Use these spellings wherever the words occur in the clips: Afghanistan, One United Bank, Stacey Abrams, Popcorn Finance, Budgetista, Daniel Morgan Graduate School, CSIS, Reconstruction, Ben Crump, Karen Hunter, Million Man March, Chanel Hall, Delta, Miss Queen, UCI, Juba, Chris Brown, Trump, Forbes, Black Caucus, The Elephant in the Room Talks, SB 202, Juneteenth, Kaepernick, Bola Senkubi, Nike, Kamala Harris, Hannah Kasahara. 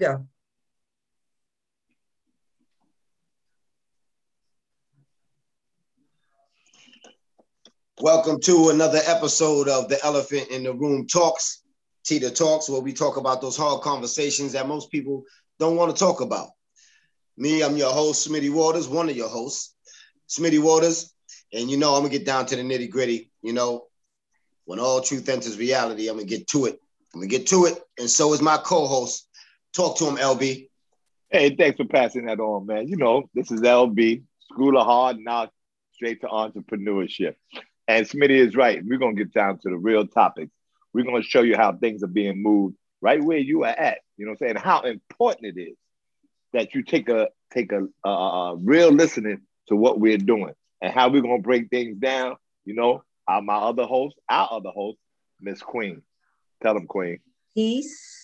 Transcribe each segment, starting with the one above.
go. Welcome to another episode of The Elephant in the Room Talks, Tita Talks, where we talk about those hard conversations that most people don't want to talk about. Me, I'm your host, Smitty Waters, one of your hosts, Smitty Waters. And you know, I'm gonna get down to the nitty gritty. You know, when all truth enters reality, I'm gonna get to it. I'm gonna get to it. And so is my co-host. Talk to him, LB. Hey, thanks for passing that on, man. You know, this is LB, School of Hard Knocks, straight to entrepreneurship. And Smitty is right. We're going to get down to the real topics. We're going to show you how things are being moved right where you are at. You know what I'm saying? How important it is that you take a real listening to what we're doing and how we're going to break things down. You know, our other host, Miss Queen. Tell them, Queen. Peace,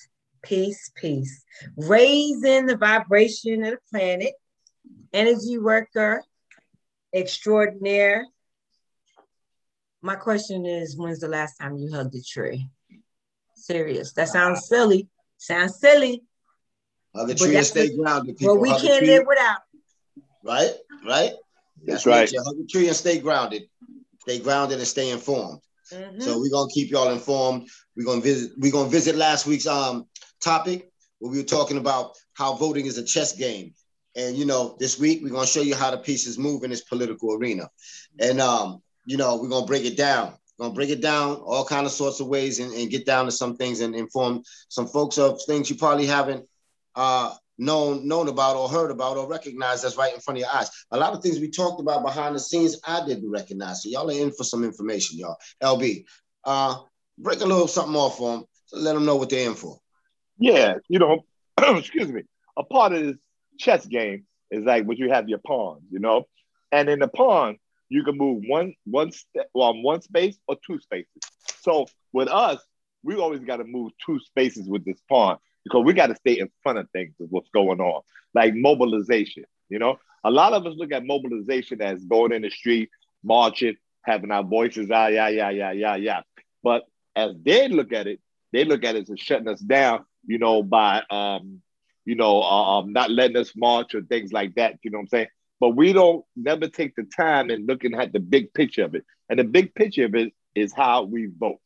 peace, peace. Raising the vibration of the planet. Energy worker. Extraordinaire. My question is, when's the last time you hugged a tree? Serious. That sounds silly. Sounds silly. Hug a tree and stay grounded. People. Well, we can't live without. Right, right. That's right. Hug a tree and stay grounded. Stay grounded and stay informed. Mm-hmm. So we're gonna keep y'all informed. We're gonna visit last week's topic where we were talking about how voting is a chess game. And you know, this week we're gonna show you how the pieces move in this political arena. And you know, we're going to break it down. We're going to break it down all kinds of sorts of ways and get down to some things and inform some folks of things you probably haven't known about or heard about or recognized that's right in front of your eyes. A lot of things we talked about behind the scenes, I didn't recognize. So y'all are in for some information, y'all. LB, break a little something off for them to let them know what they're in for. Yeah, you know, excuse me. A part of this chess game is like when you have your pawns, you know, and in the pawn, you can move one space or two spaces. So with us, we always got to move two spaces with this pawn because we got to stay in front of things of what's going on, like mobilization. You know, a lot of us look at mobilization as going in the street, marching, having our voices out, yeah. But as they look at it as shutting us down, you know, by not letting us march or things like that. You know what I'm saying? But we don't never take the time and looking at the big picture of it. And the big picture of it is how we vote.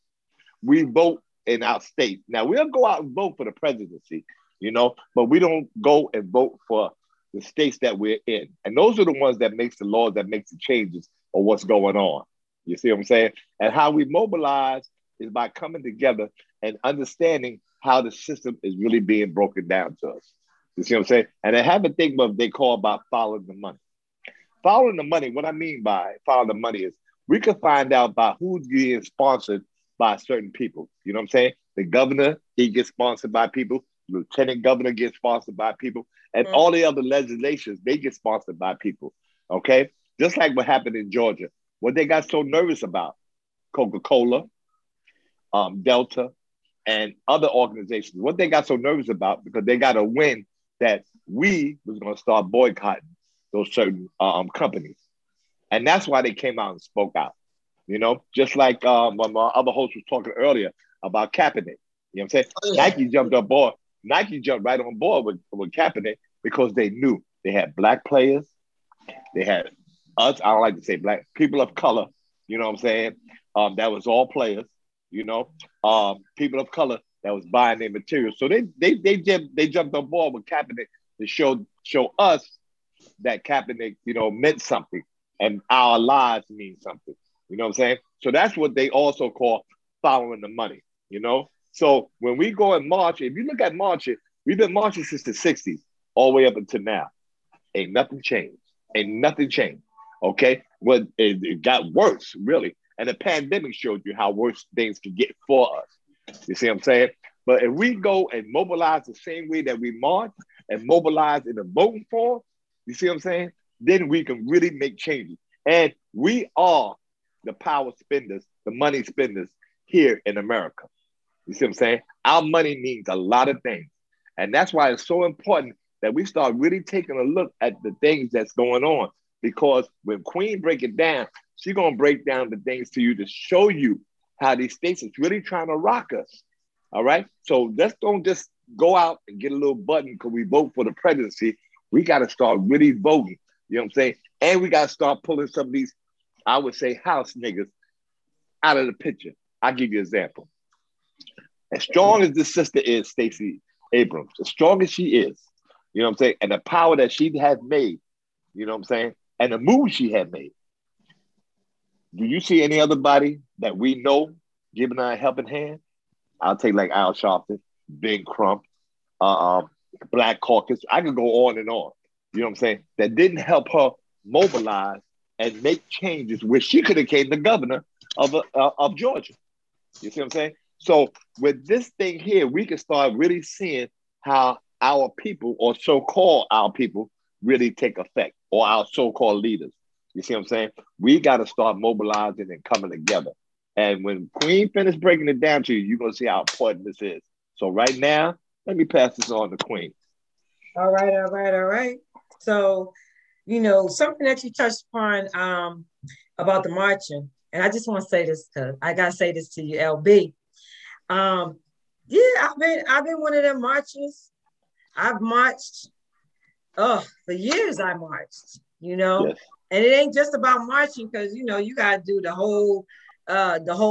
We vote in our state. Now, we'll go out and vote for the presidency, you know, but we don't go and vote for the states that we're in. And those are the ones that makes the laws, that makes the changes of what's going on. You see what I'm saying? And how we mobilize is by coming together and understanding how the system is really being broken down to us. You see what I'm saying? And they have a thing what they call about following the money. Following the money, what I mean by following the money is we can find out by who's being sponsored by certain people. You know what I'm saying? The governor, he gets sponsored by people. The lieutenant governor gets sponsored by people. And all the other legislations, they get sponsored by people. Okay? Just like what happened in Georgia. What they got so nervous about, Coca-Cola, Delta, and other organizations. What they got so nervous about because they got a win that we was going to start boycotting those certain companies. And that's why they came out and spoke out. You know, just like when my other host was talking earlier about Kaepernick. You know what I'm saying? Oh, yeah. Nike jumped right on board with Kaepernick because they knew they had black players. They had us, I don't like to say black, people of color. You know what I'm saying? That was all players, you know. People of color that was buying their material. So they jumped on board with Kaepernick to show us that Kaepernick, you know, meant something and our lives mean something. You know what I'm saying? So that's what they also call following the money, you know? So when we go and march, if you look at marching, we've been marching since the 60s all the way up until now. Ain't nothing changed, okay? Well, it got worse, really. And the pandemic showed you how worse things can get for us. You see what I'm saying? But if we go and mobilize the same way that we march and mobilize in a voting form, you see what I'm saying? Then we can really make changes. And we are the power spenders, the money spenders here in America. You see what I'm saying? Our money means a lot of things. And that's why it's so important that we start really taking a look at the things that's going on. Because when Queen break it down, she's going to break down the things to you to show you how these states is really trying to rock us, all right? So let's don't just go out and get a little button because we vote for the presidency. We got to start really voting. You know what I'm saying? And we got to start pulling some of these, I would say, house niggas out of the picture. I'll give you an example. As strong as this sister is, Stacey Abrams, as strong as she is, you know what I'm saying? And the power that she had made, you know what I'm saying? And the move she had made. Do you see any other body that we know giving her a helping hand? I'll take like Al Sharpton, Ben Crump, Black Caucus. I could go on and on. You know what I'm saying? That didn't help her mobilize and make changes where she could have came the governor of Georgia. You see what I'm saying? So with this thing here, we can start really seeing how our people, or so-called our people, really take effect, or our so-called leaders. You see what I'm saying? We got to start mobilizing and coming together. And when Queen finished breaking it down to you, you're going to see how important this is. So right now, let me pass this on to Queen. All right, all right, all right. So, you know, something that you touched upon about the marching, and I just want to say this because I got to say this to you, LB. Yeah, I've been one of them marchers. I've marched. Oh, for years I marched, you know, yes. And it ain't just about marching because, you know, you got to do the whole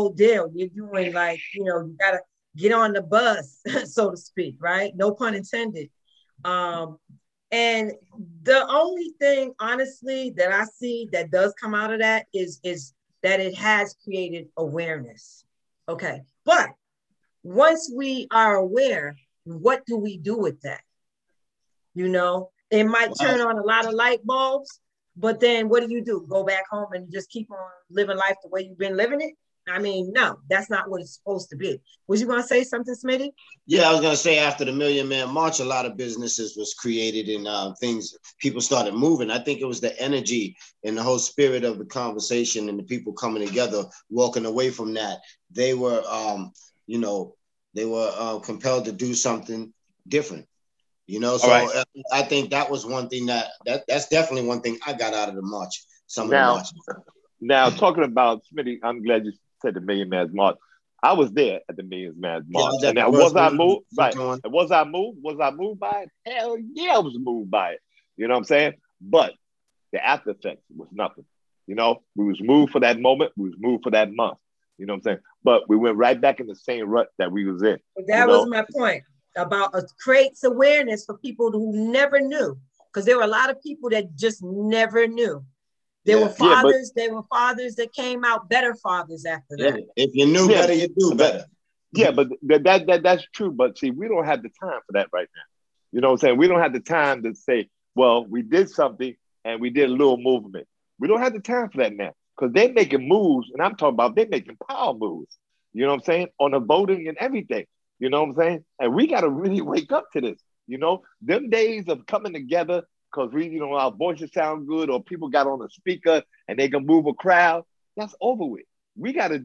deal. You're doing like, you know, you got to get on the bus, so to speak. Right. No pun intended. And the only thing, honestly, that I see that does come out of that is that it has created awareness. OK, but once we are aware, what do we do with that? You know, it might turn on a lot of light bulbs, but then what do? Go back home and just keep on living life the way you've been living it? I mean, no, that's not what it's supposed to be. Was you going to say something, Smitty? Yeah, I was going to say after the Million Man March, a lot of businesses was created and things, people started moving. I think it was the energy and the whole spirit of the conversation and the people coming together, walking away from that. They were, compelled to do something different. You know, so right. I think that was one thing that's definitely one thing I got out of the march. Now talking about Smitty, I'm glad you said the Million Man March. I was there at the Million Man March. Yeah, and now, was I moved by it? Hell yeah, I was moved by it. You know what I'm saying? But the after effect was nothing. You know, we was moved for that moment. We was moved for that month. You know what I'm saying? But we went right back in the same rut that we was in. That was my point. About creates awareness for people who never knew, because there were a lot of people that just never knew. There were fathers that came out better fathers after that. If you knew better, you do better. Yeah, but that's true. But see, we don't have the time for that right now. You know what I'm saying? We don't have the time to say, well, we did something and we did a little movement. We don't have the time for that now because they're making moves, and I'm talking about they're making power moves. You know what I'm saying? On the voting and everything. You know what I'm saying? And we got to really wake up to this. You know, them days of coming together because we, you know, our voices sound good or people got on a speaker and they can move a crowd. That's over with. We got to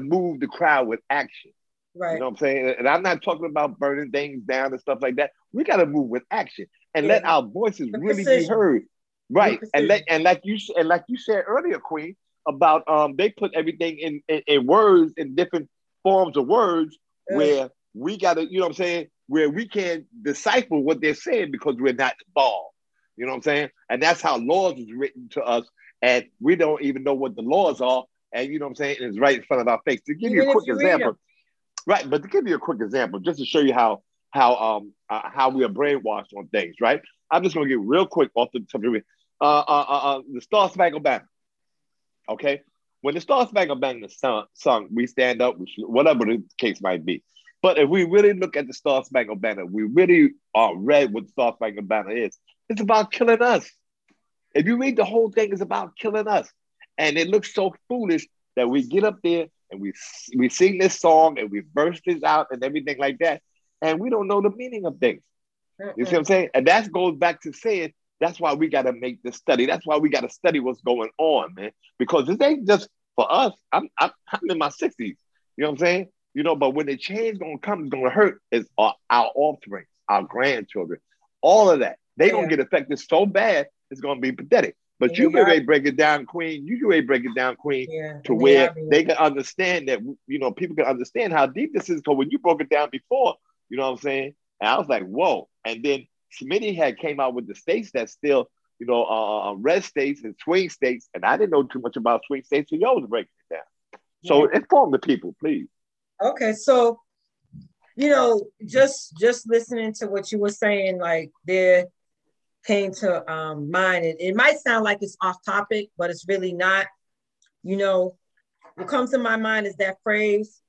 move the crowd with action. Right. You know what I'm saying? And I'm not talking about burning things down and stuff like that. We got to move with action and let our voices really be heard. Right. And like you said earlier, Queen, about they put everything in words, in different forms of words where we got to, you know what I'm saying, where we can't decipher what they're saying because we're not involved. You know what I'm saying? And that's how laws is written to us, and we don't even know what the laws are, and you know what I'm saying, and it's right in front of our face. To give you a quick example. Right, but to give you a quick example, just to show you how we are brainwashed on things, right? I'm just going to get real quick off the subject. The Star-Spangled Banner, okay? When the Star-Spangled Banner is sung, we stand up, whatever the case might be. But if we really look at the Star-Spangled Banner, we really are read what the Star-Spangled Banner is. It's about killing us. If you read the whole thing, it's about killing us. And it looks so foolish that we get up there and we sing this song and we burst this out and everything like that. And we don't know the meaning of things. You see what I'm saying? And that goes back to saying, that's why we got to make the study. That's why we got to study what's going on, man. Because this ain't just for us. I'm in my 60s. You know what I'm saying? You know, but when the change going to come, it's going to hurt is our offspring, our grandchildren, all of that. They're going to get affected so bad, it's going to be pathetic. But you may break it down, Queen. You may break it down, Queen, to where they can understand that, you know, people can understand how deep this is. Because when you broke it down before, you know what I'm saying? And I was like, whoa. And then Smitty had came out with the states that still, you know, red states and swing states. And I didn't know too much about swing states, so y'all was breaking it down. So inform the people, please. Okay, so, you know, just listening to what you were saying, like there came to mind, and it might sound like it's off topic, but it's really not. You know, what comes to my mind is that phrase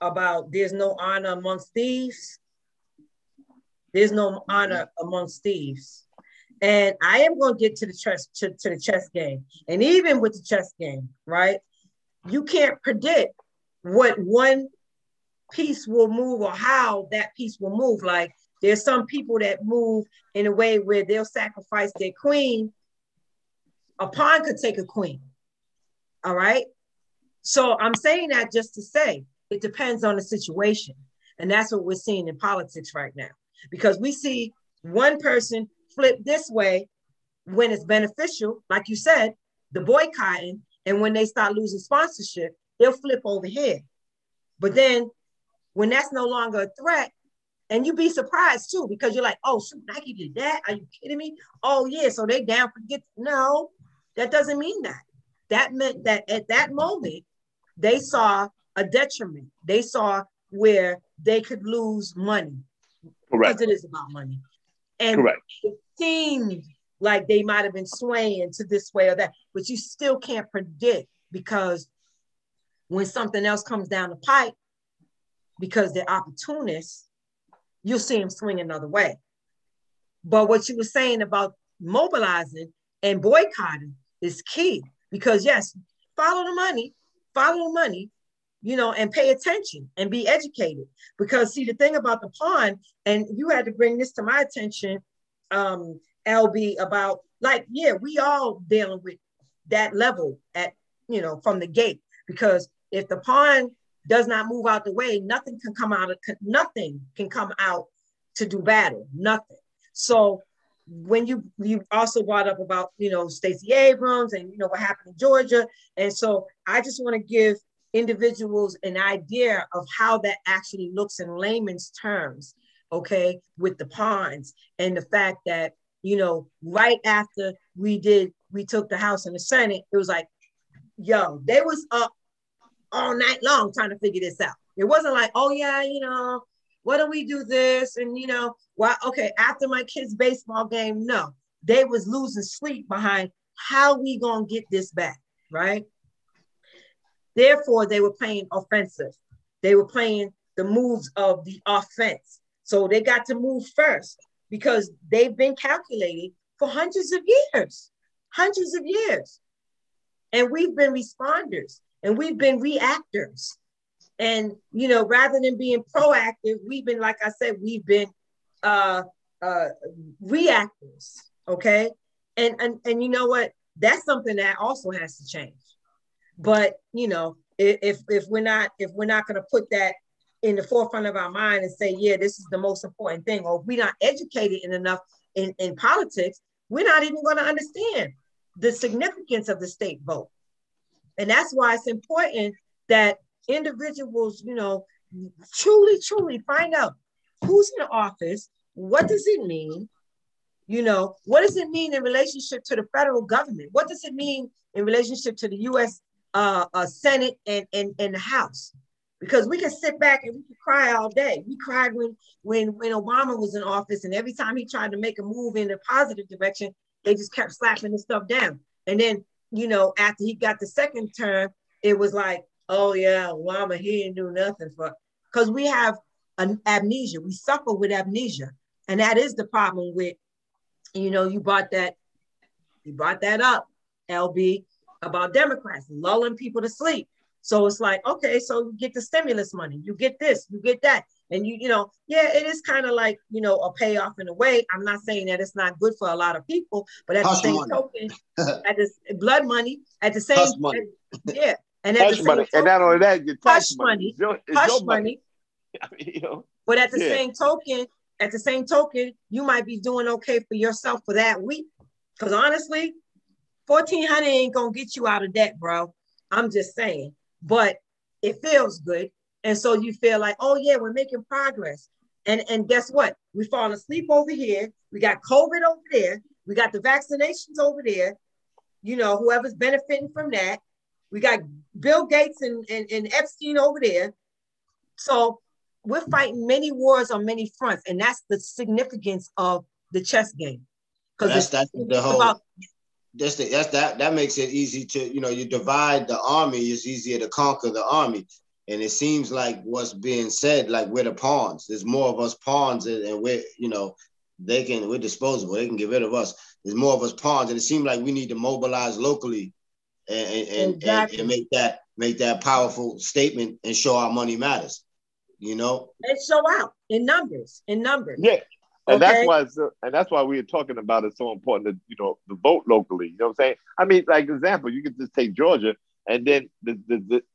about there's no honor amongst thieves. There's no honor amongst thieves. And I am going to get to the chess game. And even with the chess game, right? You can't predict what one piece will move or how that piece will move. Like there's some people that move in a way where they'll sacrifice their queen. A pawn could take a queen. All right. So I'm saying that just to say it depends on the situation. And that's what we're seeing in politics right now, because we see one person flip this way when it's beneficial, like you said, the boycotting, and when they start losing sponsorship, they'll flip over here. But then when that's no longer a threat, and you'd be surprised too, because you're like, oh, shoot, Nike did that? Are you kidding me? Oh yeah, so they down for get. No, that doesn't mean that. That meant that at that moment, they saw a detriment. They saw where they could lose money. Correct. Because it is about money. And correct. It seemed like they might have been swaying to this way or that, but you still can't predict, because when something else comes down the pipe, because they're opportunists, you'll see them swing another way. But what you were saying about mobilizing and boycotting is key, because yes, follow the money, you know, and pay attention and be educated. Because see, the thing about the pawn, and you had to bring this to my attention, LB, about like, yeah, we all dealing with that level at, you know, from the gate, because if the pawn does not move out the way, nothing can come out to do battle, nothing. So when you also brought up about, you know, Stacey Abrams and, you know, what happened in Georgia. And so I just want to give individuals an idea of how that actually looks in layman's terms, okay, with the pawns, and the fact that, you know, right after we took the House and the Senate, it was like, yo, they was up all night long trying to figure this out. It wasn't like, oh yeah, you know, why don't we do this? And, you know, why? Okay, after my kids' baseball game, no, they was losing sleep behind how we gonna get this back, right? Therefore, they were playing offensive. They were playing the moves of the offense. So they got to move first, because they've been calculating for hundreds of years. And we've been responders, and we've been reactors. And, you know, rather than being proactive, we've been, like I said, we've been reactors, okay? And you know what? That's something that also has to change. But, you know, if we're not going to put that in the forefront of our mind and say, yeah, this is the most important thing, or if we're not educated enough in politics, we're not even going to understand the significance of the state vote. And that's why it's important that individuals, you know, truly, truly find out who's in office, what does it mean? You know, what does it mean in relationship to the federal government? What does it mean in relationship to the U.S. Senate and the House? Because we can sit back and we can cry all day. We cried when Obama was in office, and every time he tried to make a move in a positive direction, they just kept slapping the stuff down. And then, you know, after he got the second term, it was like, oh yeah, Obama, he didn't do nothing for, because we have an amnesia. We suffer with amnesia. And that is the problem with, you know, you brought that up, LB, about Democrats lulling people to sleep. So it's like, okay, so you get the stimulus money, you get this, you get that. And you know, yeah, it is kind of like, you know, a payoff in a way. I'm not saying that it's not good for a lot of people, but at Hush the same money. Token, at this blood money, at the same, money. Yeah. And at Hush the same money. Token, and not only that, your tax money. Hush money. I mean, you know, but at the same token, you might be doing okay for yourself for that week. Because honestly, $1,400 ain't gonna get you out of debt, bro. I'm just saying. But it feels good. And so you feel like, oh yeah, we're making progress. And guess what? We falling asleep over here. We got COVID over there. We got the vaccinations over there. You know, whoever's benefiting from that. We got Bill Gates and Epstein over there. So we're fighting many wars on many fronts. And that's the significance of the chess game. Because that's the whole... That makes it easy to, you know, you divide the army, it's easier to conquer the army. And it seems like what's being said, like we're the pawns. There's more of us pawns and we're, you know, we're disposable. They can get rid of us. There's more of us pawns. And it seems like we need to mobilize locally and make that powerful statement and show our money matters, you know? And show out in numbers. Yeah. And okay. that's why we are talking about it's so important to, you know, to vote locally. You know what I'm saying? I mean, like example, you can just take Georgia, and then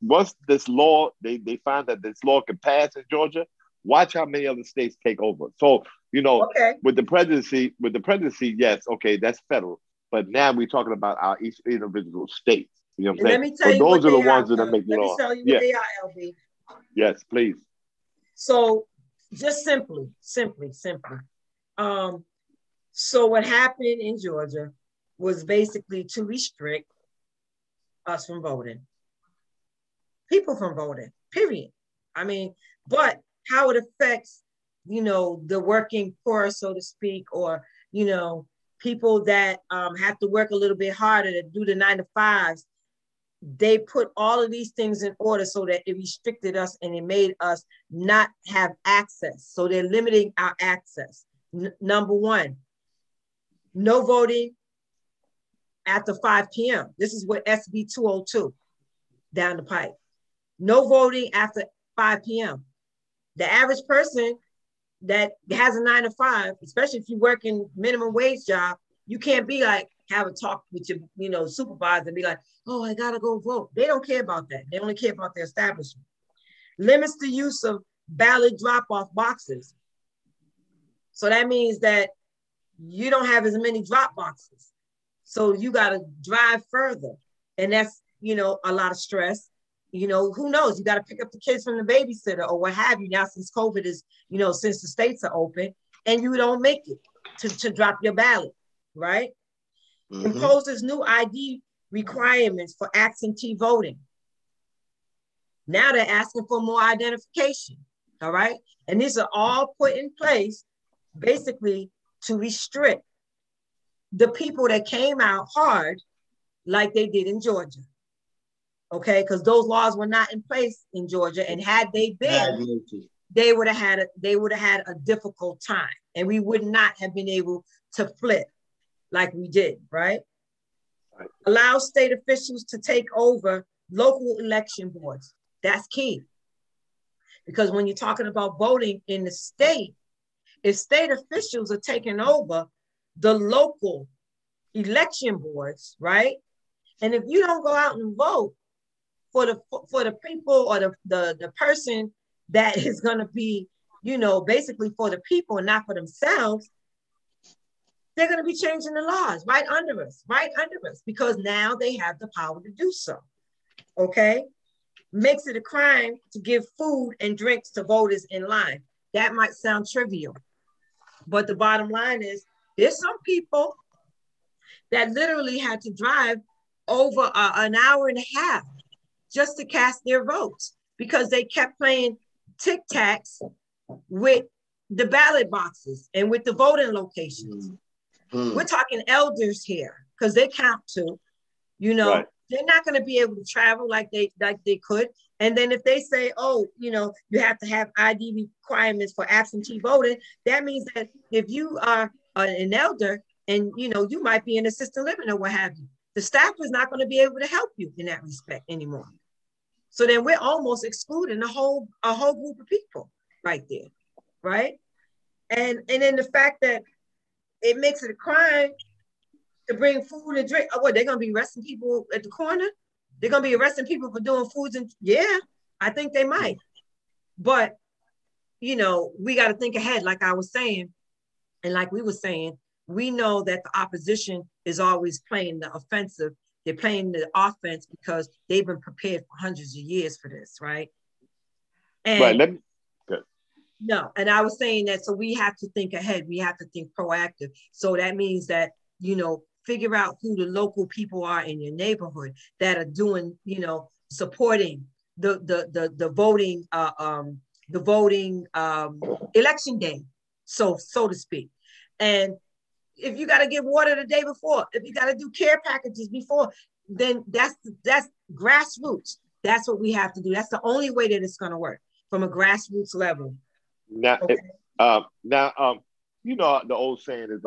once this law, they find that this law can pass in Georgia, watch how many other states take over. So, you know, okay. with the presidency, yes, okay, that's federal. But now we're talking about our each individual state. You know what I'm saying? Let me tell you those are the ones that make the law. Let me tell you what they are, LB. Yes, please. So just simply. So what happened in Georgia was basically to restrict us from voting, people from voting, period. I mean, but how it affects, you know, the working poor, so to speak, or, you know, people that have to work a little bit harder to do the 9-to-5s, they put all of these things in order so that it restricted us and it made us not have access. So they're limiting our access. Number one, no voting after 5 p.m. This is what SB 202 down the pipe. No voting after 5 p.m. The average person that has a 9-to-5, especially if you work in minimum wage job, you can't be like, have a talk with your, you know, supervisor and be like, oh, I gotta go vote. They don't care about that. They only care about their establishment. Limits the use of ballot drop-off boxes. So that means that you don't have as many drop boxes. So you got to drive further. And that's, you know, a lot of stress. You know, who knows? You got to pick up the kids from the babysitter or what have you. Now, since COVID is, you know, since the states are open and you don't make it to drop your ballot, right? Mm-hmm. Imposes new ID requirements for absentee voting. Now they're asking for more identification, all right? And these are all put in place basically to restrict the people that came out hard like they did in Georgia, okay? Because those laws were not in place in Georgia, and had they been, they would have had a difficult time, and we would not have been able to flip like we did, right? Right. Allow state officials to take over local election boards. That's key, because when you're talking about voting in the state, if state officials are taking over the local election boards, right? And if you don't go out and vote for the people or the person that is gonna be, you know, basically for the people and not for themselves, they're gonna be changing the laws right under us, because now they have the power to do so, okay? Makes it a crime to give food and drinks to voters in line. That might sound trivial, but the bottom line is there's some people that literally had to drive over an hour and a half just to cast their votes because they kept playing tic-tacs with the ballot boxes and with the voting locations. Mm-hmm. We're talking elders here because they count too. You know, right. They're not going to be able to travel like they could. And then if they say, oh, you know, you have to have ID requirements for absentee voting, that means that if you are an elder and, you know, you might be in assisted living or what have you, the staff is not going to be able to help you in that respect anymore. So then we're almost excluding a whole group of people right there, right? And then the fact that it makes it a crime to bring food and drink, what, they're going to be arresting people at the corner? They're going to be arresting people for doing foods and yeah, I think they might. But, you know, we got to think ahead, like I was saying, and like we were saying, we know that the opposition is always playing the offensive. They're playing the offense because they've been prepared for hundreds of years for this, right? And right, let me, No. And I was saying that, so we have to think ahead. We have to think proactive. So that means that, you know, figure out who the local people are in your neighborhood that are doing, you know, supporting the voting election day, so to speak. And if you got to give water the day before, if you got to do care packages before, then that's grassroots. That's what we have to do. That's the only way that it's going to work, from a grassroots level. Now, okay. You know, the old saying is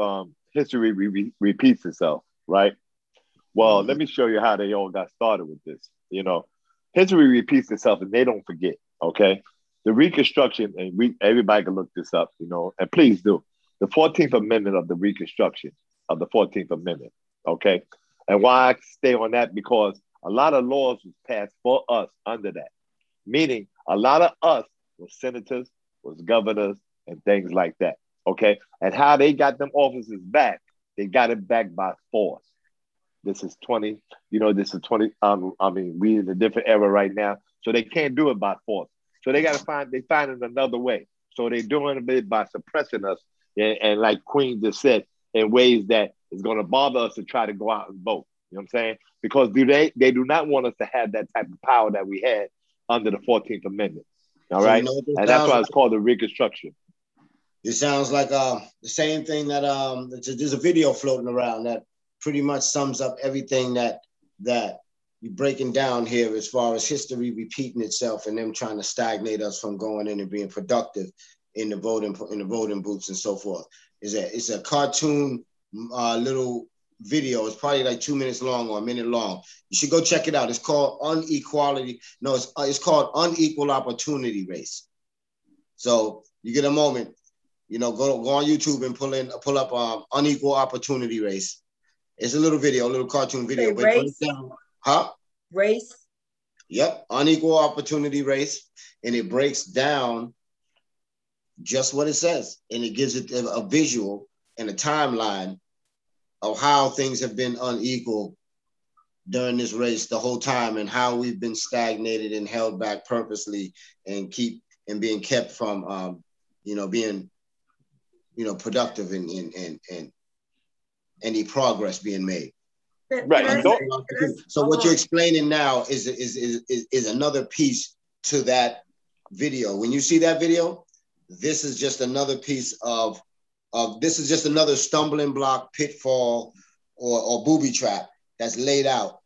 history repeats itself, right? Well, let me show you how they all got started with this. You know, history repeats itself and they don't forget, okay? The Reconstruction, and everybody can look this up, you know, and please do. The 14th Amendment of the Reconstruction of the 14th Amendment, okay? And why I stay on that, because a lot of laws was passed for us under that, meaning a lot of us was senators, was governors, and things like that, okay? And how they got them offices back, they got it back by force. We're in a different era right now, so they can't do it by force. So they got to find another way. So they're doing it by suppressing us, and like Queen just said, in ways that is going to bother us to try to go out and vote. You know what I'm saying? Because they do not want us to have that type of power that we had under the 14th Amendment. All right? And that's why it's called the Reconstruction. It sounds like the same thing that there's a video floating around that pretty much sums up everything that you're breaking down here as far as history repeating itself and them trying to stagnate us from going in and being productive in the voting booths and so forth. It's a cartoon little video. It's probably like 2 minutes long or a minute long. You should go check it out. It's called it's called Unequal Opportunity Race. So you get a moment, you know, go on YouTube and pull up Unequal Opportunity Race. It's a little video, a little cartoon video. But race? Race? Yep, Unequal Opportunity Race. And it breaks down just what it says. And it gives it a visual and a timeline of how things have been unequal during this race the whole time and how we've been stagnated and held back purposely and being kept from, being, productive and any progress being made. Right. So what you're explaining now is another piece to that video. When you see that video, this is just another piece of this is just another stumbling block, pitfall, or booby trap that's laid out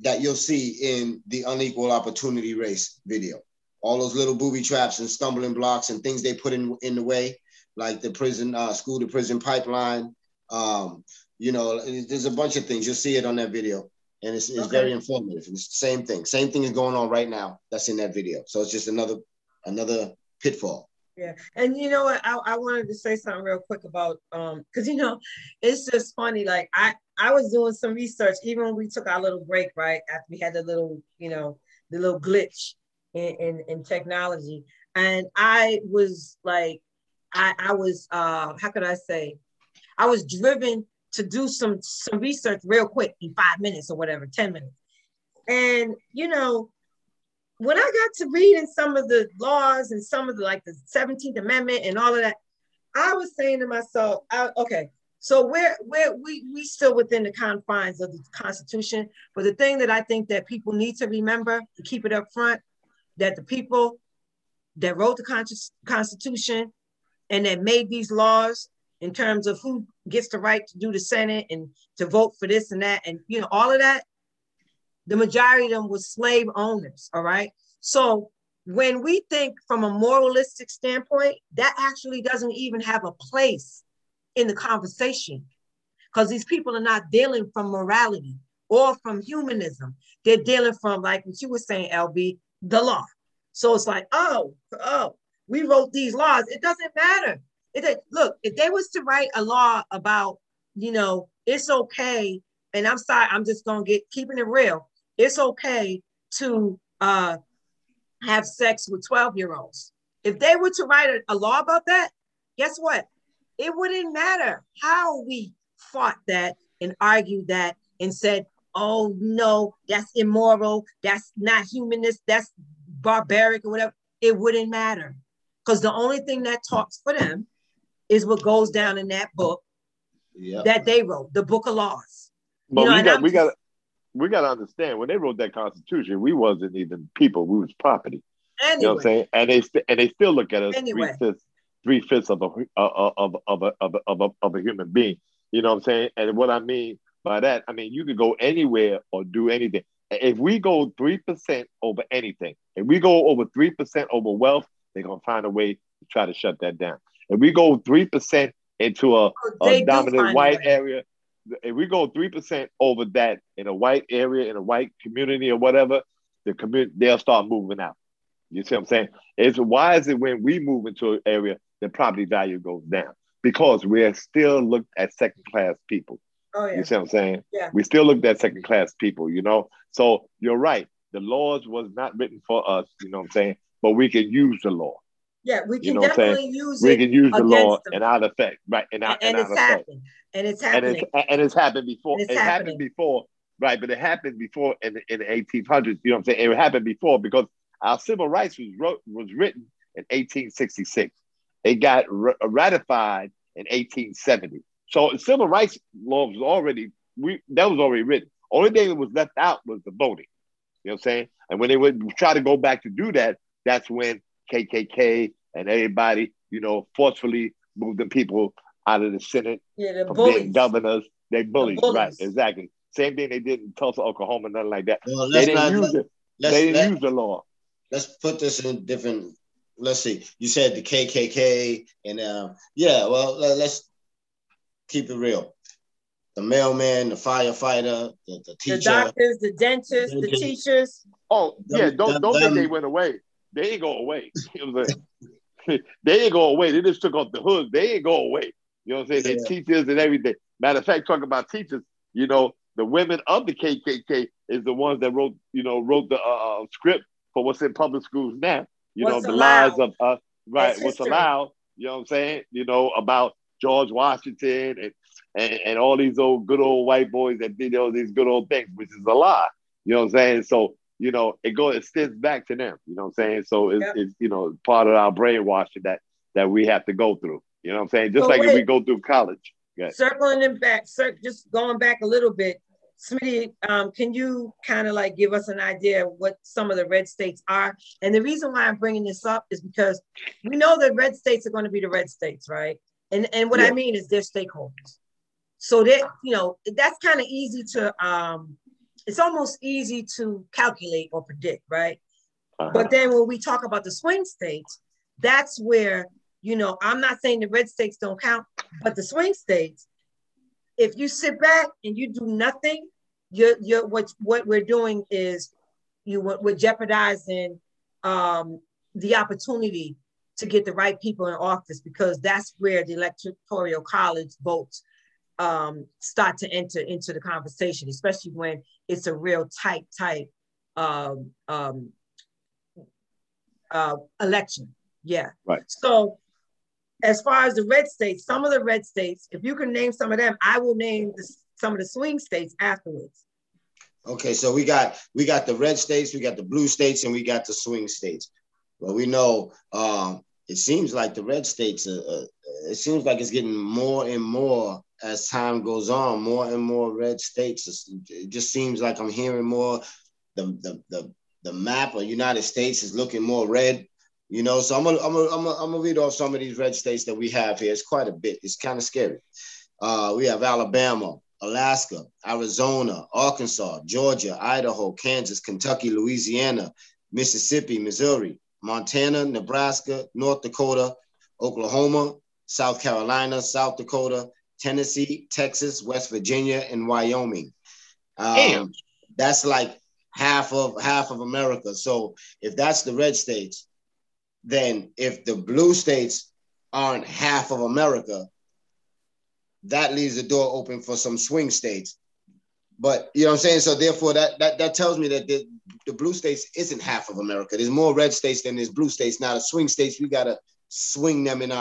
that you'll see in the Unequal Opportunity Race video. All those little booby traps and stumbling blocks and things they put in the way, like the prison school to prison pipeline. There's a bunch of things. You'll see it on that video. And it's very informative. And it's the same thing. Same thing is going on right now that's in that video. So it's just another pitfall. Yeah. And you know what? I wanted to say something real quick about, because, it's just funny. Like I was doing some research, even when we took our little break, right? After we had the little glitch in technology. And I was like, I was driven to do some research real quick in 5 minutes or whatever, 10 minutes. And, when I got to reading some of the laws and some of the 17th Amendment and all of that, I was saying to myself, so we still within the confines of the Constitution. But the thing that I think that people need to remember, to keep it up front, that the people that wrote the Constitution and that made these laws in terms of who gets the right to do the Senate and to vote for this and that, and all of that, the majority of them were slave owners, all right? So when we think from a moralistic standpoint, that actually doesn't even have a place in the conversation, because these people are not dealing from morality or from humanism. They're dealing from, like what you were saying, LB, the law. So it's like, oh, we wrote these laws. It doesn't matter. Look, if they was to write a law about, it's okay, and I'm sorry, I'm just going to keeping it real. It's okay to have sex with 12-year-olds. If they were to write a law about that, guess what? It wouldn't matter how we fought that and argued that and said, oh, no, that's immoral. That's not humanist. That's barbaric or whatever. It wouldn't matter. because the only thing that talks for them is what goes down in that book that they wrote, the Book of Laws. But we got to understand, when they wrote that Constitution, we wasn't even people; we was property. Anyway. You know what I'm saying? And they still look at us anyway. three fifths of a human being. You know what I'm saying? And what I mean by that, I mean you could go anywhere or do anything. If we go 3% over anything, if we go over 3% over wealth, they're gonna find a way to try to shut that down. If we go 3% into a dominant white area, if we go 3% over that in a white area, in a white community or whatever, the community, they'll start moving out. You see what I'm saying? It's why is it when we move into an area, the property value goes down? Because we're still looked at second-class people. Oh, yeah. You see what I'm saying? Yeah. We still looked at second-class people, you know? So you're right. The laws was not written for us, you know what I'm saying? But we can use the law. Yeah, we can definitely use it. We can use the law in our effect, right? And it's happened before, right? But it happened before in the 1800s, you know what I'm saying? It happened before because our civil rights was written in 1866. It got ratified in 1870. So civil rights law was already written. Only thing that was left out was the voting. You know what I'm saying? And when they would try to go back to do that, that's when KKK and everybody, you know, forcefully moved the people out of the Senate. Yeah, they're bullies. Being governors, they bullies, right? Exactly. Same thing they did in Tulsa, Oklahoma, nothing like that. Well, they didn't use the law. Let's put this in different. Let's see. You said the KKK and let's keep it real. The mailman, the firefighter, the teacher, the doctors, the dentists, the teachers. Oh yeah, don't think they went away. They ain't go away. They ain't go away. They just took off the hood. They ain't go away. You know what I'm saying? Yeah. They teachers and everything. Matter of fact, talking about teachers, you know, the women of the KKK is the ones that wrote the script for what's in public schools now. You what's know, the allowed. Lies of right, what's allowed, you know what I'm saying? You know, about George Washington and all these good old white boys that did all these good old things, which is a lie. You know what I'm saying? So, you know, it sends back to them. You know what I'm saying? So it's you know, part of our brainwashing that we have to go through. You know what I'm saying? Just if we go through college. Circling them back, just going back a little bit, Smitty, can you kind of like give us an idea of what some of the red states are? And the reason why I'm bringing this up is because we know that red states are going to be the red states, right? And what I mean is they're stakeholders. So that, you know, that's kind of easy to, it's almost easy to calculate or predict, right? Uh-huh. But then when we talk about the swing states, that's where, you know, I'm not saying the red states don't count, but the swing states, if you sit back and you do nothing, you're what we're doing is we're jeopardizing the opportunity to get the right people in office, because that's where the Electoral College votes start to enter into the conversation, especially when it's a real tight election. Yeah. Right. So as far as the red states, some of the red states, if you can name some of them, I will name some of the swing states afterwards. Okay, so we got the red states, we got the blue states, and we got the swing states. Well, we know it seems like the red states, it seems like it's getting more and more as time goes on, more and more red states. It just seems like I'm hearing more, the map of United States is looking more red. You know, so I'm gonna read off some of these red states that we have here. It's quite a bit. It's kind of scary. We have Alabama, Alaska, Arizona, Arkansas, Georgia, Idaho, Kansas, Kentucky, Louisiana, Mississippi, Missouri, Montana, Nebraska, North Dakota, Oklahoma, South Carolina, South Dakota, Tennessee, Texas, West Virginia, and Wyoming. That's like half of America. So if that's the red states, then if the blue states aren't half of America, that leaves the door open for some swing states. But you know what I'm saying? So therefore that tells me that the blue states isn't half of America. There's more red states than there's blue states. Now the swing states, we gotta swing them on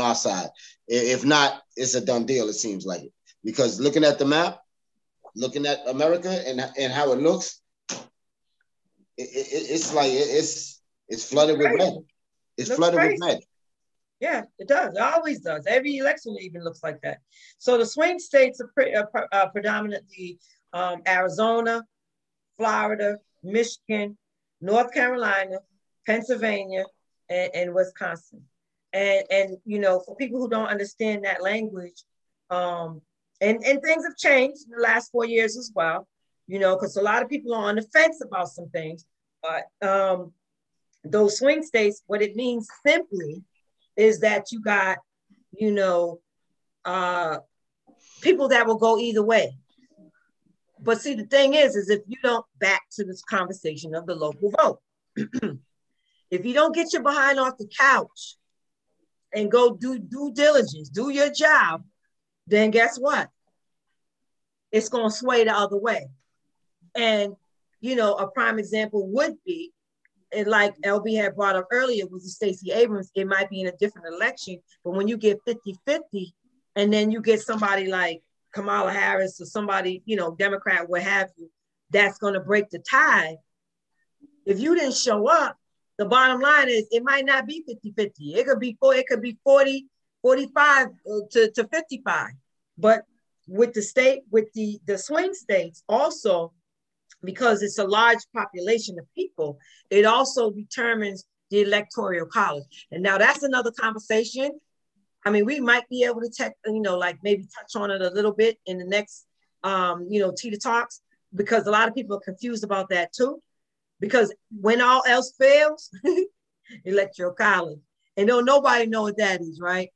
our side. If not, it's a done deal, it seems like it. Because looking at the map, looking at America and how it looks, it's flooded with red. It's flooded with red. Yeah, it does. It always does. Every election even looks like that. So the swing states are predominantly Arizona, Florida, Michigan, North Carolina, Pennsylvania, and Wisconsin. And you know, for people who don't understand that language, and things have changed in the last 4 years as well, you know, because a lot of people are on the fence about some things. But those swing states, what it means simply is that you got, you know, people that will go either way. But see, the thing is if you don't back to this conversation of the local vote, if you don't get your behind off the couch and go do due diligence, do your job, then guess what? It's gonna sway the other way. And, you know, a prime example would be, and like LB had brought up earlier, was the Stacey Abrams. It might be in a different election, but when you get 50-50 and then you get somebody like Kamala Harris or somebody, you know, Democrat, what have you, that's gonna break the tie. If you didn't show up, the bottom line is it might not be 50-50. It could be 40, 45 to 55. But with the state, with the swing states also, because it's a large population of people, it also determines the Electoral College. And now that's another conversation. I mean, we might be able to maybe touch on it a little bit in the next, Tita Talks, because a lot of people are confused about that too. Because when all else fails, Electoral College. And don't nobody know what that is, right?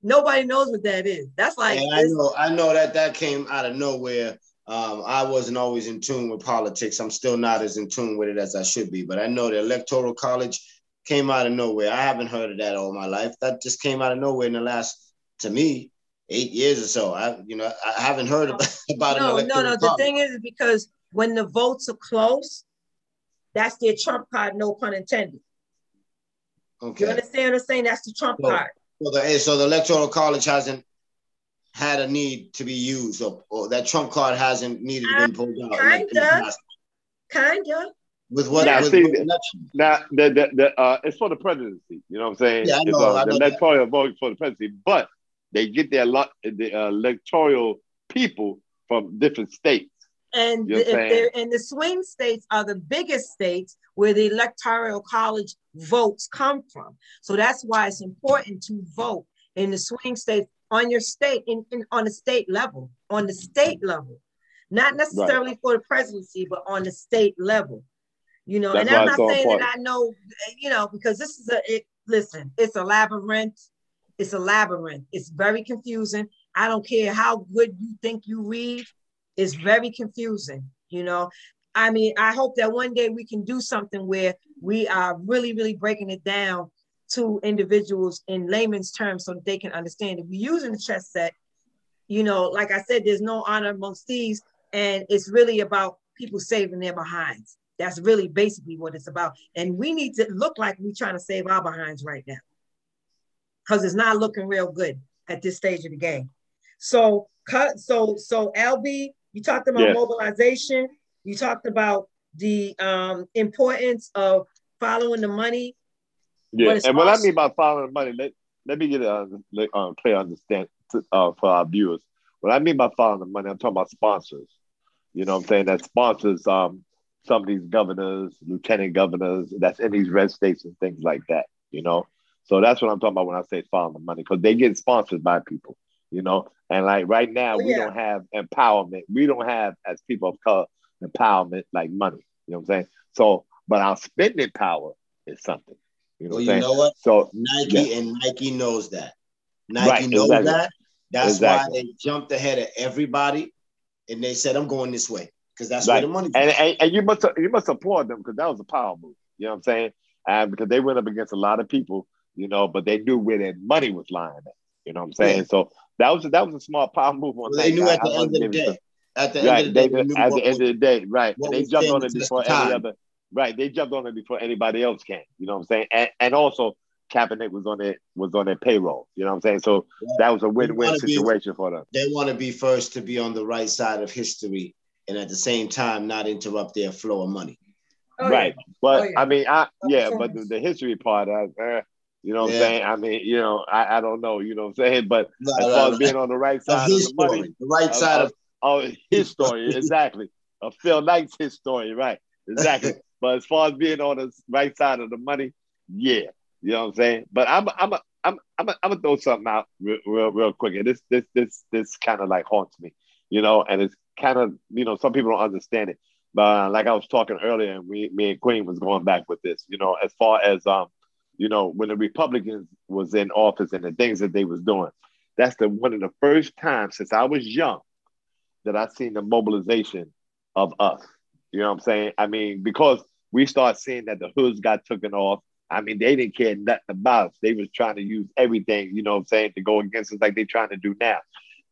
Nobody knows what that is. That's like— and I know that came out of nowhere. I wasn't always in tune with politics. I'm still not as in tune with it as I should be, but I know the Electoral College came out of nowhere. I haven't heard of that all my life. That just came out of nowhere in the last, to me, 8 years or so. I haven't heard about an Electoral College. The thing is because when the votes are close, that's their Trump card, no pun intended. Okay. You understand what I'm saying? That's the Trump card. So the Electoral College hasn't had a need to be used, or that Trump card hasn't needed to be pulled out. Kinda. With what? Yeah, it's for the presidency. You know what I'm saying? Yeah, I know. The electoral vote for the presidency, but they get the electoral people from different states. And the swing states are the biggest states where the Electoral College votes come from. So that's why it's important to vote in the swing states on your state, on the state level, not necessarily for the presidency, but on the state level. You know, that's and I'm not saying important. That I know, you know, because this is it's a labyrinth. It's a labyrinth. It's very confusing. I don't care how good you think you read. It's very confusing, you know? I mean, I hope that one day we can do something where we are really, really breaking it down to individuals in layman's terms so that they can understand. If you're using the chess set, you know, like I said, there's no honor amongst thieves, and it's really about people saving their behinds. That's really basically what it's about. And we need to look like we're trying to save our behinds right now, because it's not looking real good at this stage of the game. So LB, you talked about mobilization. You talked about the importance of following the money. Yeah, and what I mean by following the money, let me get a clear understanding for our viewers. What I mean by following the money, I'm talking about sponsors. You know what I'm saying? That sponsors some of these governors, lieutenant governors, that's in these red states and things like that, you know? So that's what I'm talking about when I say following the money, because they get sponsored by people. You know, and like right now, we don't have empowerment. We don't have, as people of color, empowerment like money. You know what I'm saying? So, but our spending power is something. You know what I'm saying? You know what? So Nike knows that. Nike knows that. That's why they jumped ahead of everybody, and they said, "I'm going this way," because that's where the money. And you must applaud them, because that was a power move. You know what I'm saying? And because they went up against a lot of people, you know, but they knew where their money was lying at. You know what I'm saying? Yeah. So. That was a smart power move. They knew at the end of the day. At the end of the day, right. And they jumped on it before any other. Right. They jumped on it before anybody else came. You know what I'm saying? And also Kaepernick was on their payroll. You know what I'm saying? So that was a win-win situation for them. They want to be first to be on the right side of history, and at the same time not interrupt their flow of money. Right. But I mean, but the history part, You know what I'm saying? I mean, you know, I don't know, you know what I'm saying? But as far as being on the right side of the money. The right side of his story, exactly. Of Phil Knight's his story, right. Exactly. But as far as being on the right side of the money, yeah. You know what I'm saying? But I'm gonna throw something out real quick. And this kind of like haunts me, you know, and it's kind of, you know, some people don't understand it. But like I was talking earlier, and me and Queen was going back with this, you know, as far as you know, when the Republicans was in office and the things that they was doing, that's the one of the first times since I was young that I seen the mobilization of us. You know what I'm saying? I mean, because we start seeing that the hoods got taken off. I mean, they didn't care nothing about us. They was trying to use everything, you know what I'm saying, to go against us like they're trying to do now.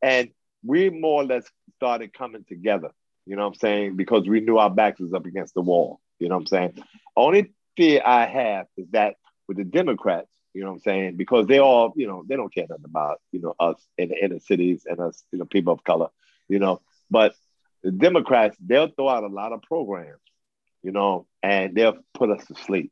And we more or less started coming together, you know what I'm saying, because we knew our backs was up against the wall, you know what I'm saying. Only fear I have is that with the Democrats, you know what I'm saying, because they all, you know, they don't care nothing about, you know, us in the inner cities and us, you know, people of color, you know. But the Democrats, they'll throw out a lot of programs, you know, and they'll put us to sleep.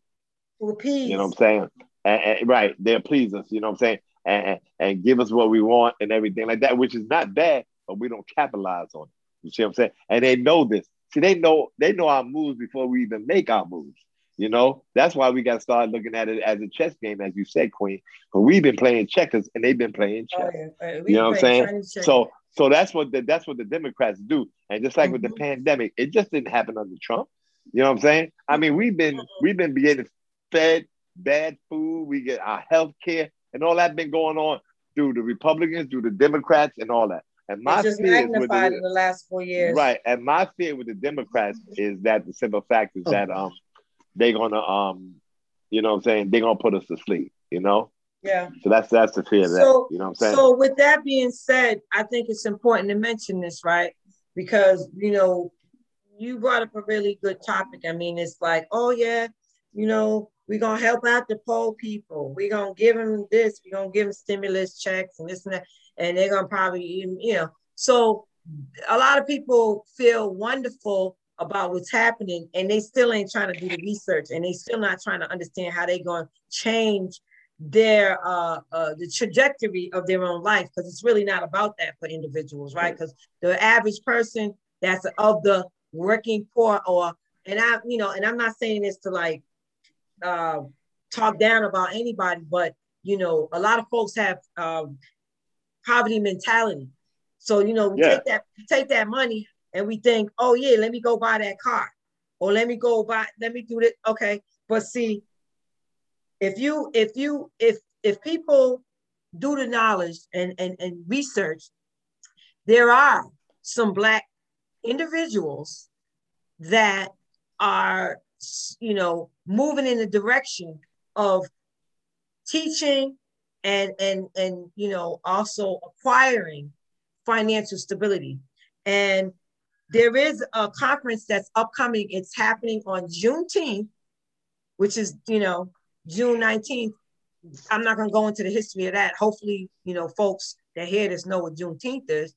Well, please. You know what I'm saying? And right, they'll please us, you know what I'm saying? And give us what we want and everything like that, which is not bad, but we don't capitalize on it. You see what I'm saying? And they know this. See, they know our moves before we even make our moves. You know, that's why we got to start looking at it as a chess game, as you said, Queen. But we've been playing checkers and they've been playing chess. Oh, yeah. Right. You know what I'm saying? So that's what the Democrats do. And just like with the pandemic, it just didn't happen under Trump. You know what I'm saying? I mean, we've been being fed bad food. We get our health care and all that been going on through the Republicans, through the Democrats and all that. And my fear magnified in the last 4 years. Right. And my fear with the Democrats is that the simple fact is that they're gonna you know what I'm saying, they're gonna put us to sleep, you know? Yeah. So that's the fear that, you know what I'm saying. So with that being said, I think it's important to mention this, right? Because, you know, you brought up a really good topic. I mean, it's like, oh yeah, you know, we're gonna help out the poor people. We're gonna give them this, we're gonna give them stimulus checks and this and that, and they're gonna probably even, you know. So a lot of people feel wonderful about what's happening, and they still ain't trying to do the research, and they still not trying to understand how they going to change their the trajectory of their own life, because it's really not about that for individuals, right? Because the average person that's of the working poor, and I'm not saying this to like talk down about anybody, but you know, a lot of folks have poverty mentality. So you know, we take that money. And we think, oh yeah, let me go buy that car, or let me do that. Okay, but see, if people do the knowledge and research, there are some Black individuals that are, you know, moving in the direction of teaching and you know, also acquiring financial stability. And there is a conference that's upcoming. It's happening on Juneteenth, which is, you know, June 19th. I'm not going to go into the history of that. Hopefully, you know, folks that hear this know what Juneteenth is.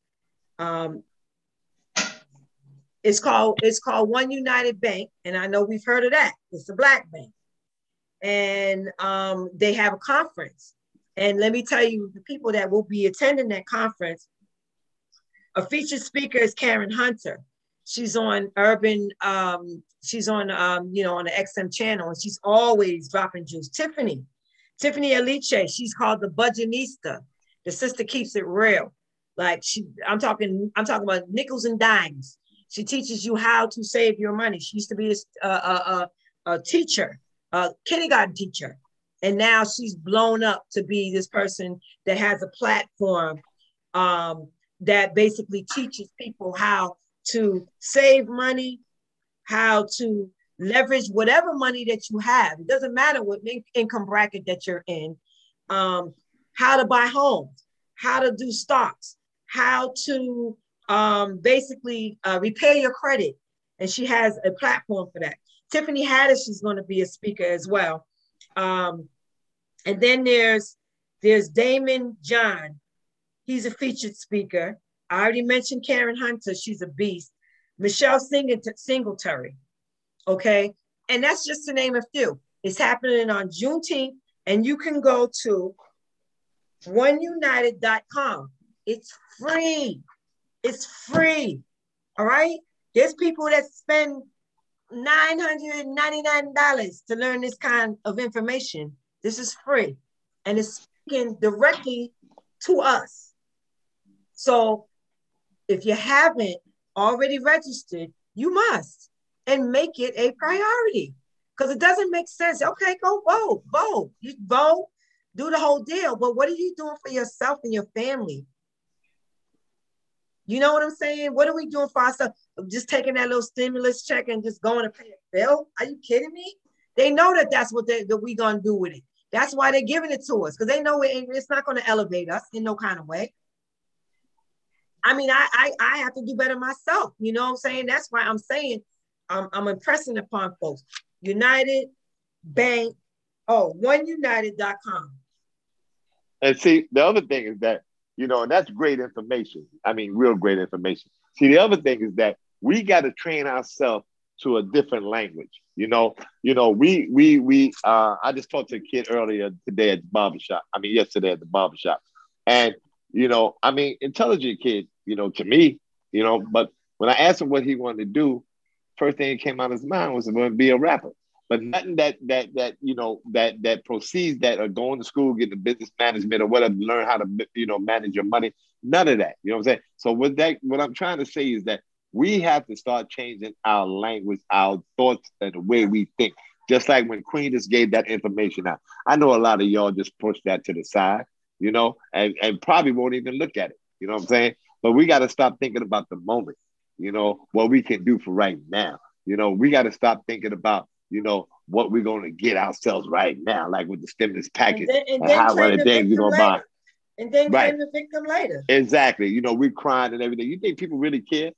It's called One United Bank. And I know we've heard of that. It's a Black bank. And they have a conference. And let me tell you, the people that will be attending that conference, a featured speaker is Karen Hunter. She's on Urban, you know, on the XM channel, and she's always dropping juice. Tiffany Alice, she's called the Budgetista. The sister keeps it real. Like I'm talking about nickels and dimes. She teaches you how to save your money. She used to be a teacher, a kindergarten teacher. And now she's blown up to be this person that has a platform, that basically teaches people how to save money, how to leverage whatever money that you have. It doesn't matter what income bracket that you're in, how to buy homes, how to do stocks, how to basically repair your credit. And she has a platform for that. Tiffany Haddish is going to be a speaker as well. And then there's Damon John. He's a featured speaker. I already mentioned Karen Hunter. She's a beast. Michelle Singletary. Okay. And that's just to name a few. It's happening on Juneteenth. And you can go to oneunited.com. It's free. It's free. All right. There's people that spend $999 to learn this kind of information. This is free. And it's speaking directly to us. So if you haven't already registered, you must, and make it a priority, because it doesn't make sense. Okay, go vote, vote. You vote, do the whole deal. But what are you doing for yourself and your family? You know what I'm saying? What are we doing for ourselves? Just taking that little stimulus check and just going to pay a bill? Are you kidding me? They know that that's what we gonna do with it. That's why they're giving it to us, because they know it's not gonna elevate us in no kind of way. I mean, I have to do better myself. You know what I'm saying? That's why I'm saying I'm impressing upon folks. United Bank, oneunited.com. And see, the other thing is that, you know, and that's great information. I mean, real great information. See, the other thing is that we got to train ourselves to a different language. You know, I just talked to a kid earlier today at the barbershop. I mean, yesterday at the barbershop. And, you know, I mean, intelligent kid, you know, to me, you know, but when I asked him what he wanted to do, first thing that came out of his mind was going to be a rapper. But nothing that you know, that proceeds that are going to school, get the business management or whatever, learn how to, you know, manage your money. None of that. You know what I'm saying? So with that, what I'm trying to say is that we have to start changing our language, our thoughts, and the way we think. Just like when Queen just gave that information out. I know a lot of y'all just push that to the side, you know, and probably won't even look at it. You know what I'm saying? But we got to stop thinking about the moment, you know, what we can do for right now. You know, we got to stop thinking about, you know, what we're going to get ourselves right now, like with the stimulus package and how many things you're going to buy. And then claim the victim later. Exactly. You know, we're crying and everything. You think people really care?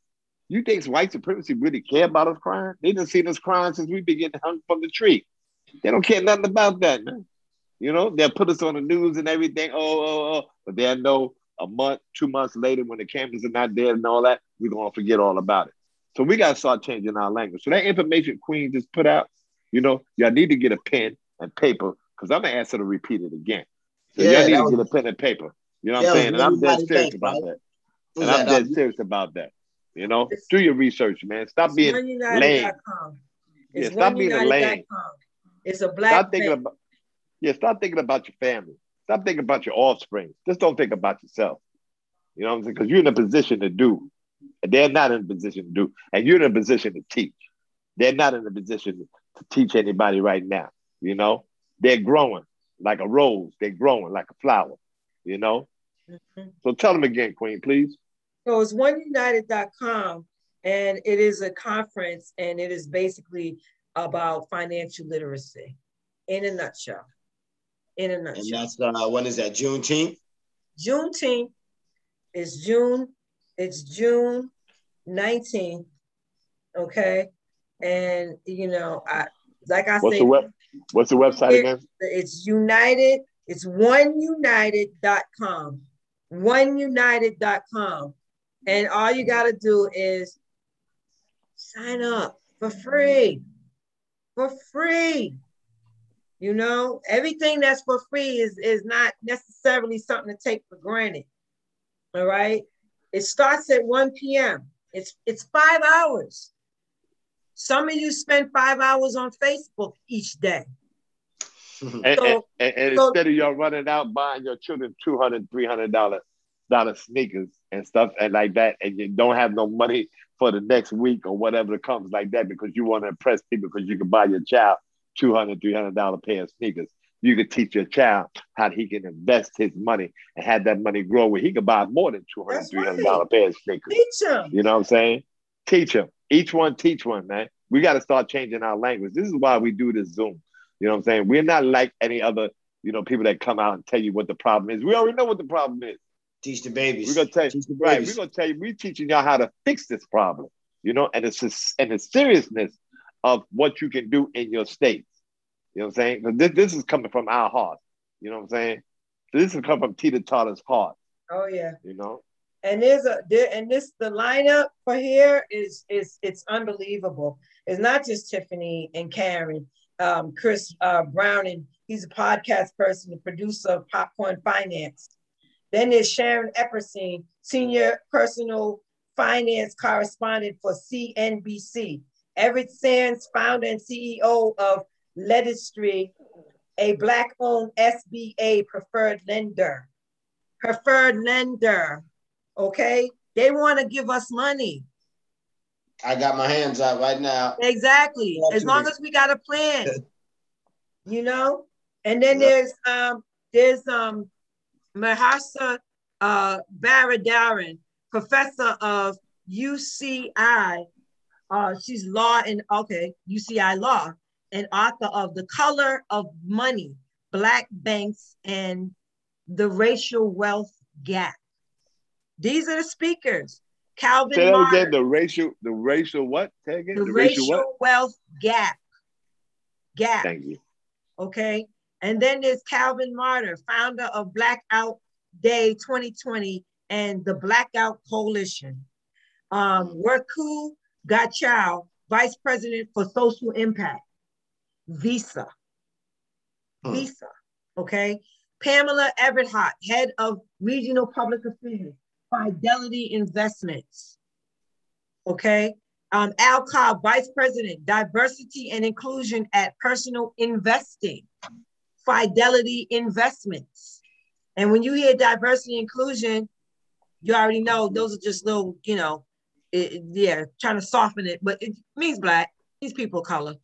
You think white supremacy really care about us crying? They done seen us crying since we been getting hung from the tree. They don't care nothing about that, man. You know, they'll put us on the news and everything. Oh. But they'll know a month, 2 months later when the cameras are not there and all that, we're going to forget all about it. So we got to start changing our language. So that information Queen just put out, you know, y'all need to get a pen and paper, because I'm going to ask her to repeat it again. So y'all need to get a pen and paper. You know what I'm saying? And I'm dead serious about that. And I'm dead serious about that. You know, do your research, man. Stop being lame. Yeah, stop being a lame. It's a black thing. Yeah, stop thinking about your family. Stop thinking about your offspring. Just don't think about yourself. You know what I'm saying? Because you're in a position to do. They're not in a position to do. And you're in a position to teach. They're not in a position to teach anybody right now. You know, they're growing like a rose. They're growing like a flower, you know? Mm-hmm. So tell them again, Queen, please. So it's oneunited.com, and it is a conference, and it is basically about financial literacy in a nutshell. In a nutshell. And that's, when is that, Juneteenth? Juneteenth is June. It's June 19th, okay? And, you know, what's the website again? It's United. It's oneunited.com. Oneunited.com. And all you got to do is sign up for free. For free. You know, everything that's for free is not necessarily something to take for granted. All right? It starts at 1 p.m. It's 5 hours. Some of you spend 5 hours on Facebook each day. So, instead of y'all running out buying your children $200, $300 sneakers and stuff and like that, and you don't have no money for the next week or whatever comes like that because you want to impress people because you can buy your child $200, $300 pair of sneakers. You could teach your child how he can invest his money and have that money grow where he could buy more than $200, $300 pair of sneakers. Teach him. You know what I'm saying? Teach him. Each one teach one, man. We got to start changing our language. This is why we do this Zoom. You know what I'm saying? We're not like any other, you know, people that come out and tell you what the problem is. We already know what the problem is. Teach the babies. We're going to tell you, right, we're going to tell you, we're teaching y'all how to fix this problem, you know, and the seriousness of what you can do in your state. You know what I'm saying? But this is coming from our heart. You know what I'm saying? This is coming from Tita Tata's heart. Oh yeah. You know. And the lineup for here is unbelievable. It's not just Tiffany and Karen, Chris Brown and He's a podcast person, the producer of Popcorn Finance. Then there's Sharon Epperson, senior personal finance correspondent for CNBC. Everett Sands, founder and CEO of Letistry, a Black-owned SBA preferred lender, okay? They want to give us money. I got my hands out right now. Exactly, as long as we got a plan, you know? And then there's Mahersha Baradaran, professor of UCI. She's UCI Law, and author of The Color of Money, Black Banks and the Racial Wealth Gap. These are the speakers. Calvin Marr. Again, the racial what? The racial wealth gap. Thank you. Okay. And then there's Calvin Martyr, founder of Blackout Day 2020 and the Blackout Coalition. Werku Gachow, vice president for social impact, Visa. Visa, okay? Pamela Everhart, head of regional public affairs, Fidelity Investments, okay? Al Cobb, vice president, diversity and inclusion at personal investing, Fidelity Investments. And when you hear diversity and inclusion, you already know those are just little, trying to soften it, but it means Black, these people of color,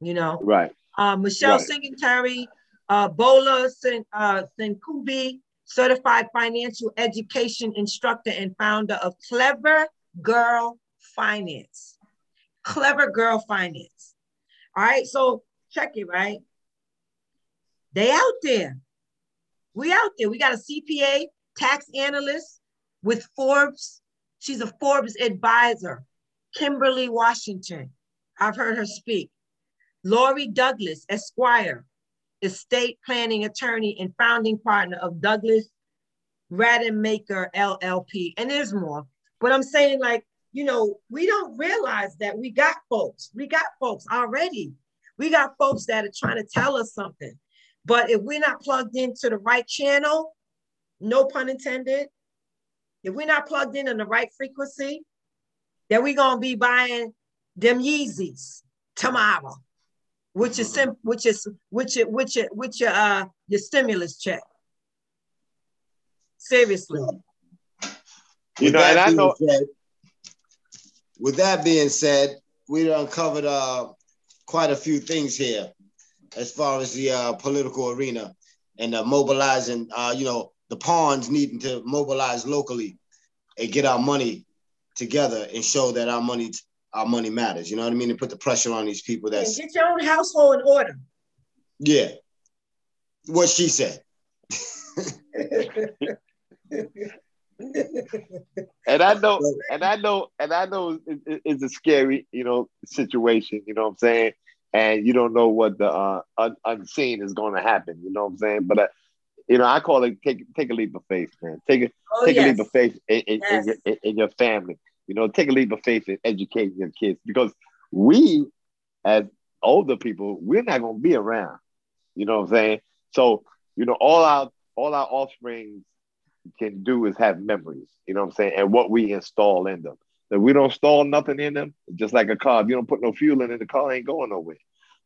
you know? Right. Michelle Singletary, Bola Senkubi, certified financial education instructor and founder of Clever Girl Finance. All right, so check it, right? They out there. We out there. We got a CPA, tax analyst with Forbes. She's a Forbes advisor. Kimberly Washington. I've heard her speak. Lori Douglas, Esquire, estate planning attorney and founding partner of Douglas Rademacher LLP. And there's more. But I'm saying, we don't realize that we got folks. We got folks already. We got folks that are trying to tell us something. But if we're not plugged into the right channel, no pun intended, if we're not plugged in on the right frequency, then we're going to be buying them Yeezys tomorrow, which is your stimulus check. Seriously. With that being said, we uncovered quite a few things here as far as the political arena and mobilizing, the pawns needing to mobilize locally and get our money together and show that our money matters. You know what I mean? And put the pressure on these people. Get your own household in order. Yeah. What she said. And I know it's a scary, situation, you know what I'm saying? And you don't know what the unseen is going to happen, you know what I'm saying? But I call it take a leap of faith, man. Take a leap of faith in your family. Take a leap of faith in educating your kids, because we, as older people, we're not going to be around. You know what I'm saying? So, all our offspring can do is have memories. You know what I'm saying? And what we install in them. If we don't install nothing in them, just like a car, if you don't put no fuel in it, the car ain't going nowhere.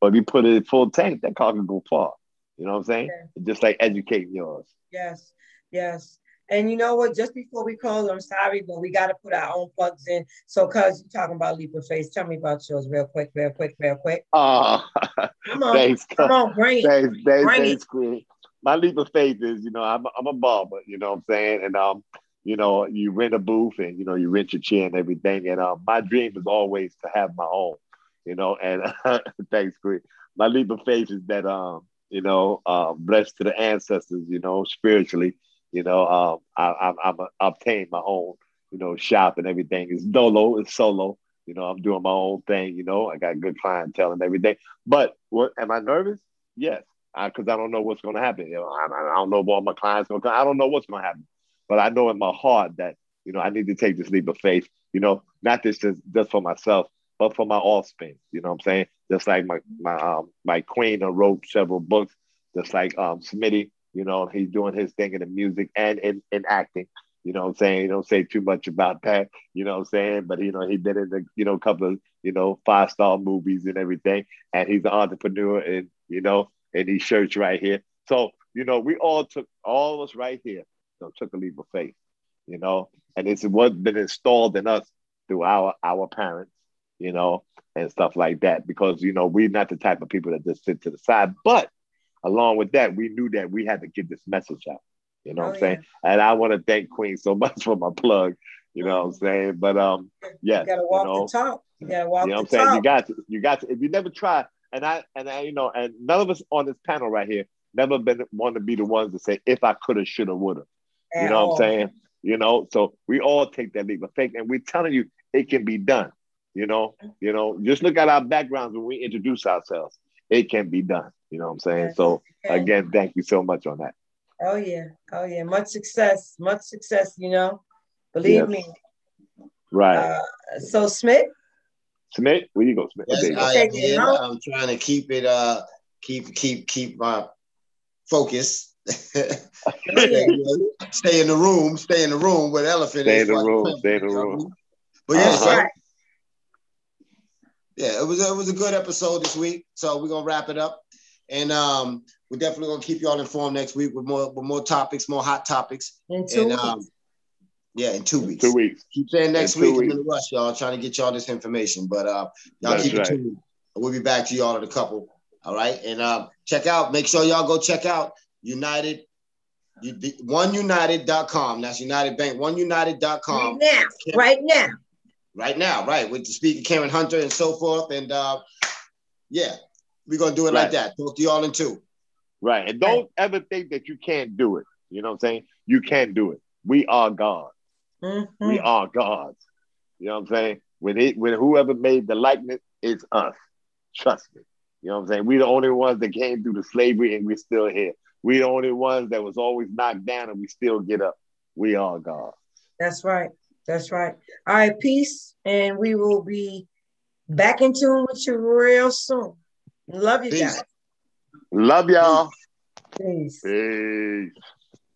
But if you put it full tank, that car can go far. You know what I'm saying? Okay. Just like educating yours. Yes, yes. And you know what? Just before we close, I'm sorry, but we got to put our own plugs in. So, cuz you're talking about leap of faith, tell me about yours real quick. Come on, thanks, come on, bring it. Thanks, Queen. My leap of faith is, I'm a barber. You know what I'm saying? And you rent a booth and you rent your chair and everything. And my dream is always to have my own. And thanks, Queen. My leap of faith is that blessed to the ancestors. Spiritually. I obtained my own, shop and everything. It's dolo, it's solo. I'm doing my own thing. I got good clientele and everything. But am I nervous? Yes, because I don't know what's going to happen. I don't know if all my clients going to come. I don't know what's going to happen. But I know in my heart that I need to take this leap of faith. Not just for myself, but for my offspring. You know what I'm saying? Just like my queen who wrote several books. just like Smitty, you know, he's doing his thing in the music and in acting. You know what I'm saying? He don't say too much about that, you know what I'm saying? But, you know, he been in the, you know, a couple of, you know, 5-star movies and everything. And he's an entrepreneur and, you know, in these shirts right here. So, you know, we all took, all of us right here, you know, took a leap of faith, you know? And it's what's been installed in us through our parents, you know, and stuff like that. Because, you know, we're not the type of people that just sit to the side. But along with that, we knew that we had to get this message out. You know what I'm saying? And I want to thank Queen so much for my plug. You know what I'm saying? But yeah, you gotta walk the talk. You gotta walk the talk. You know what I'm saying? You got to. If you never try, and I, you know, and none of us on this panel right here never been want to be the ones to say if I could have, should have, would have. You know what I'm saying? You know, so we all take that leap of faith, and we're telling you it can be done. You know, just look at our backgrounds when we introduce ourselves. It can be done. You know what I'm saying? Yes. So again, thank you so much on that. Oh, yeah. Oh, yeah. Much success. Much success, you know. Believe me. Right. So, Smith, where you go, Smith? Yes, okay. I am here. I'm trying to keep it, keep my focus. Stay in the room with Elephant. Stay in the room. But yeah, yeah, it was a good episode this week. So we're going to wrap it up. And we're definitely going to keep you all informed next week with more topics, more hot topics. In two weeks. Keep saying next week. I'm in a rush, y'all, trying to get y'all this information. But y'all keep it tuned. We'll be back to y'all in a couple. All right? And make sure y'all go check out United, oneunited.com. That's United Bank, oneunited.com. Right now, with the speaker Karen Hunter and so forth. And we're going to do it like that. Talk to y'all in two. Right. And don't ever think that you can't do it. You know what I'm saying? You can do it. We are gods. Mm-hmm. We are gods. You know what I'm saying? When whoever made the likeness, it's us. Trust me. You know what I'm saying? We're the only ones that came through the slavery and we're still here. We're the only ones that was always knocked down and we still get up. We are gods. That's right. That's right. All right. Peace. And we will be back in tune with you real soon. Love you guys. Love y'all. Peace.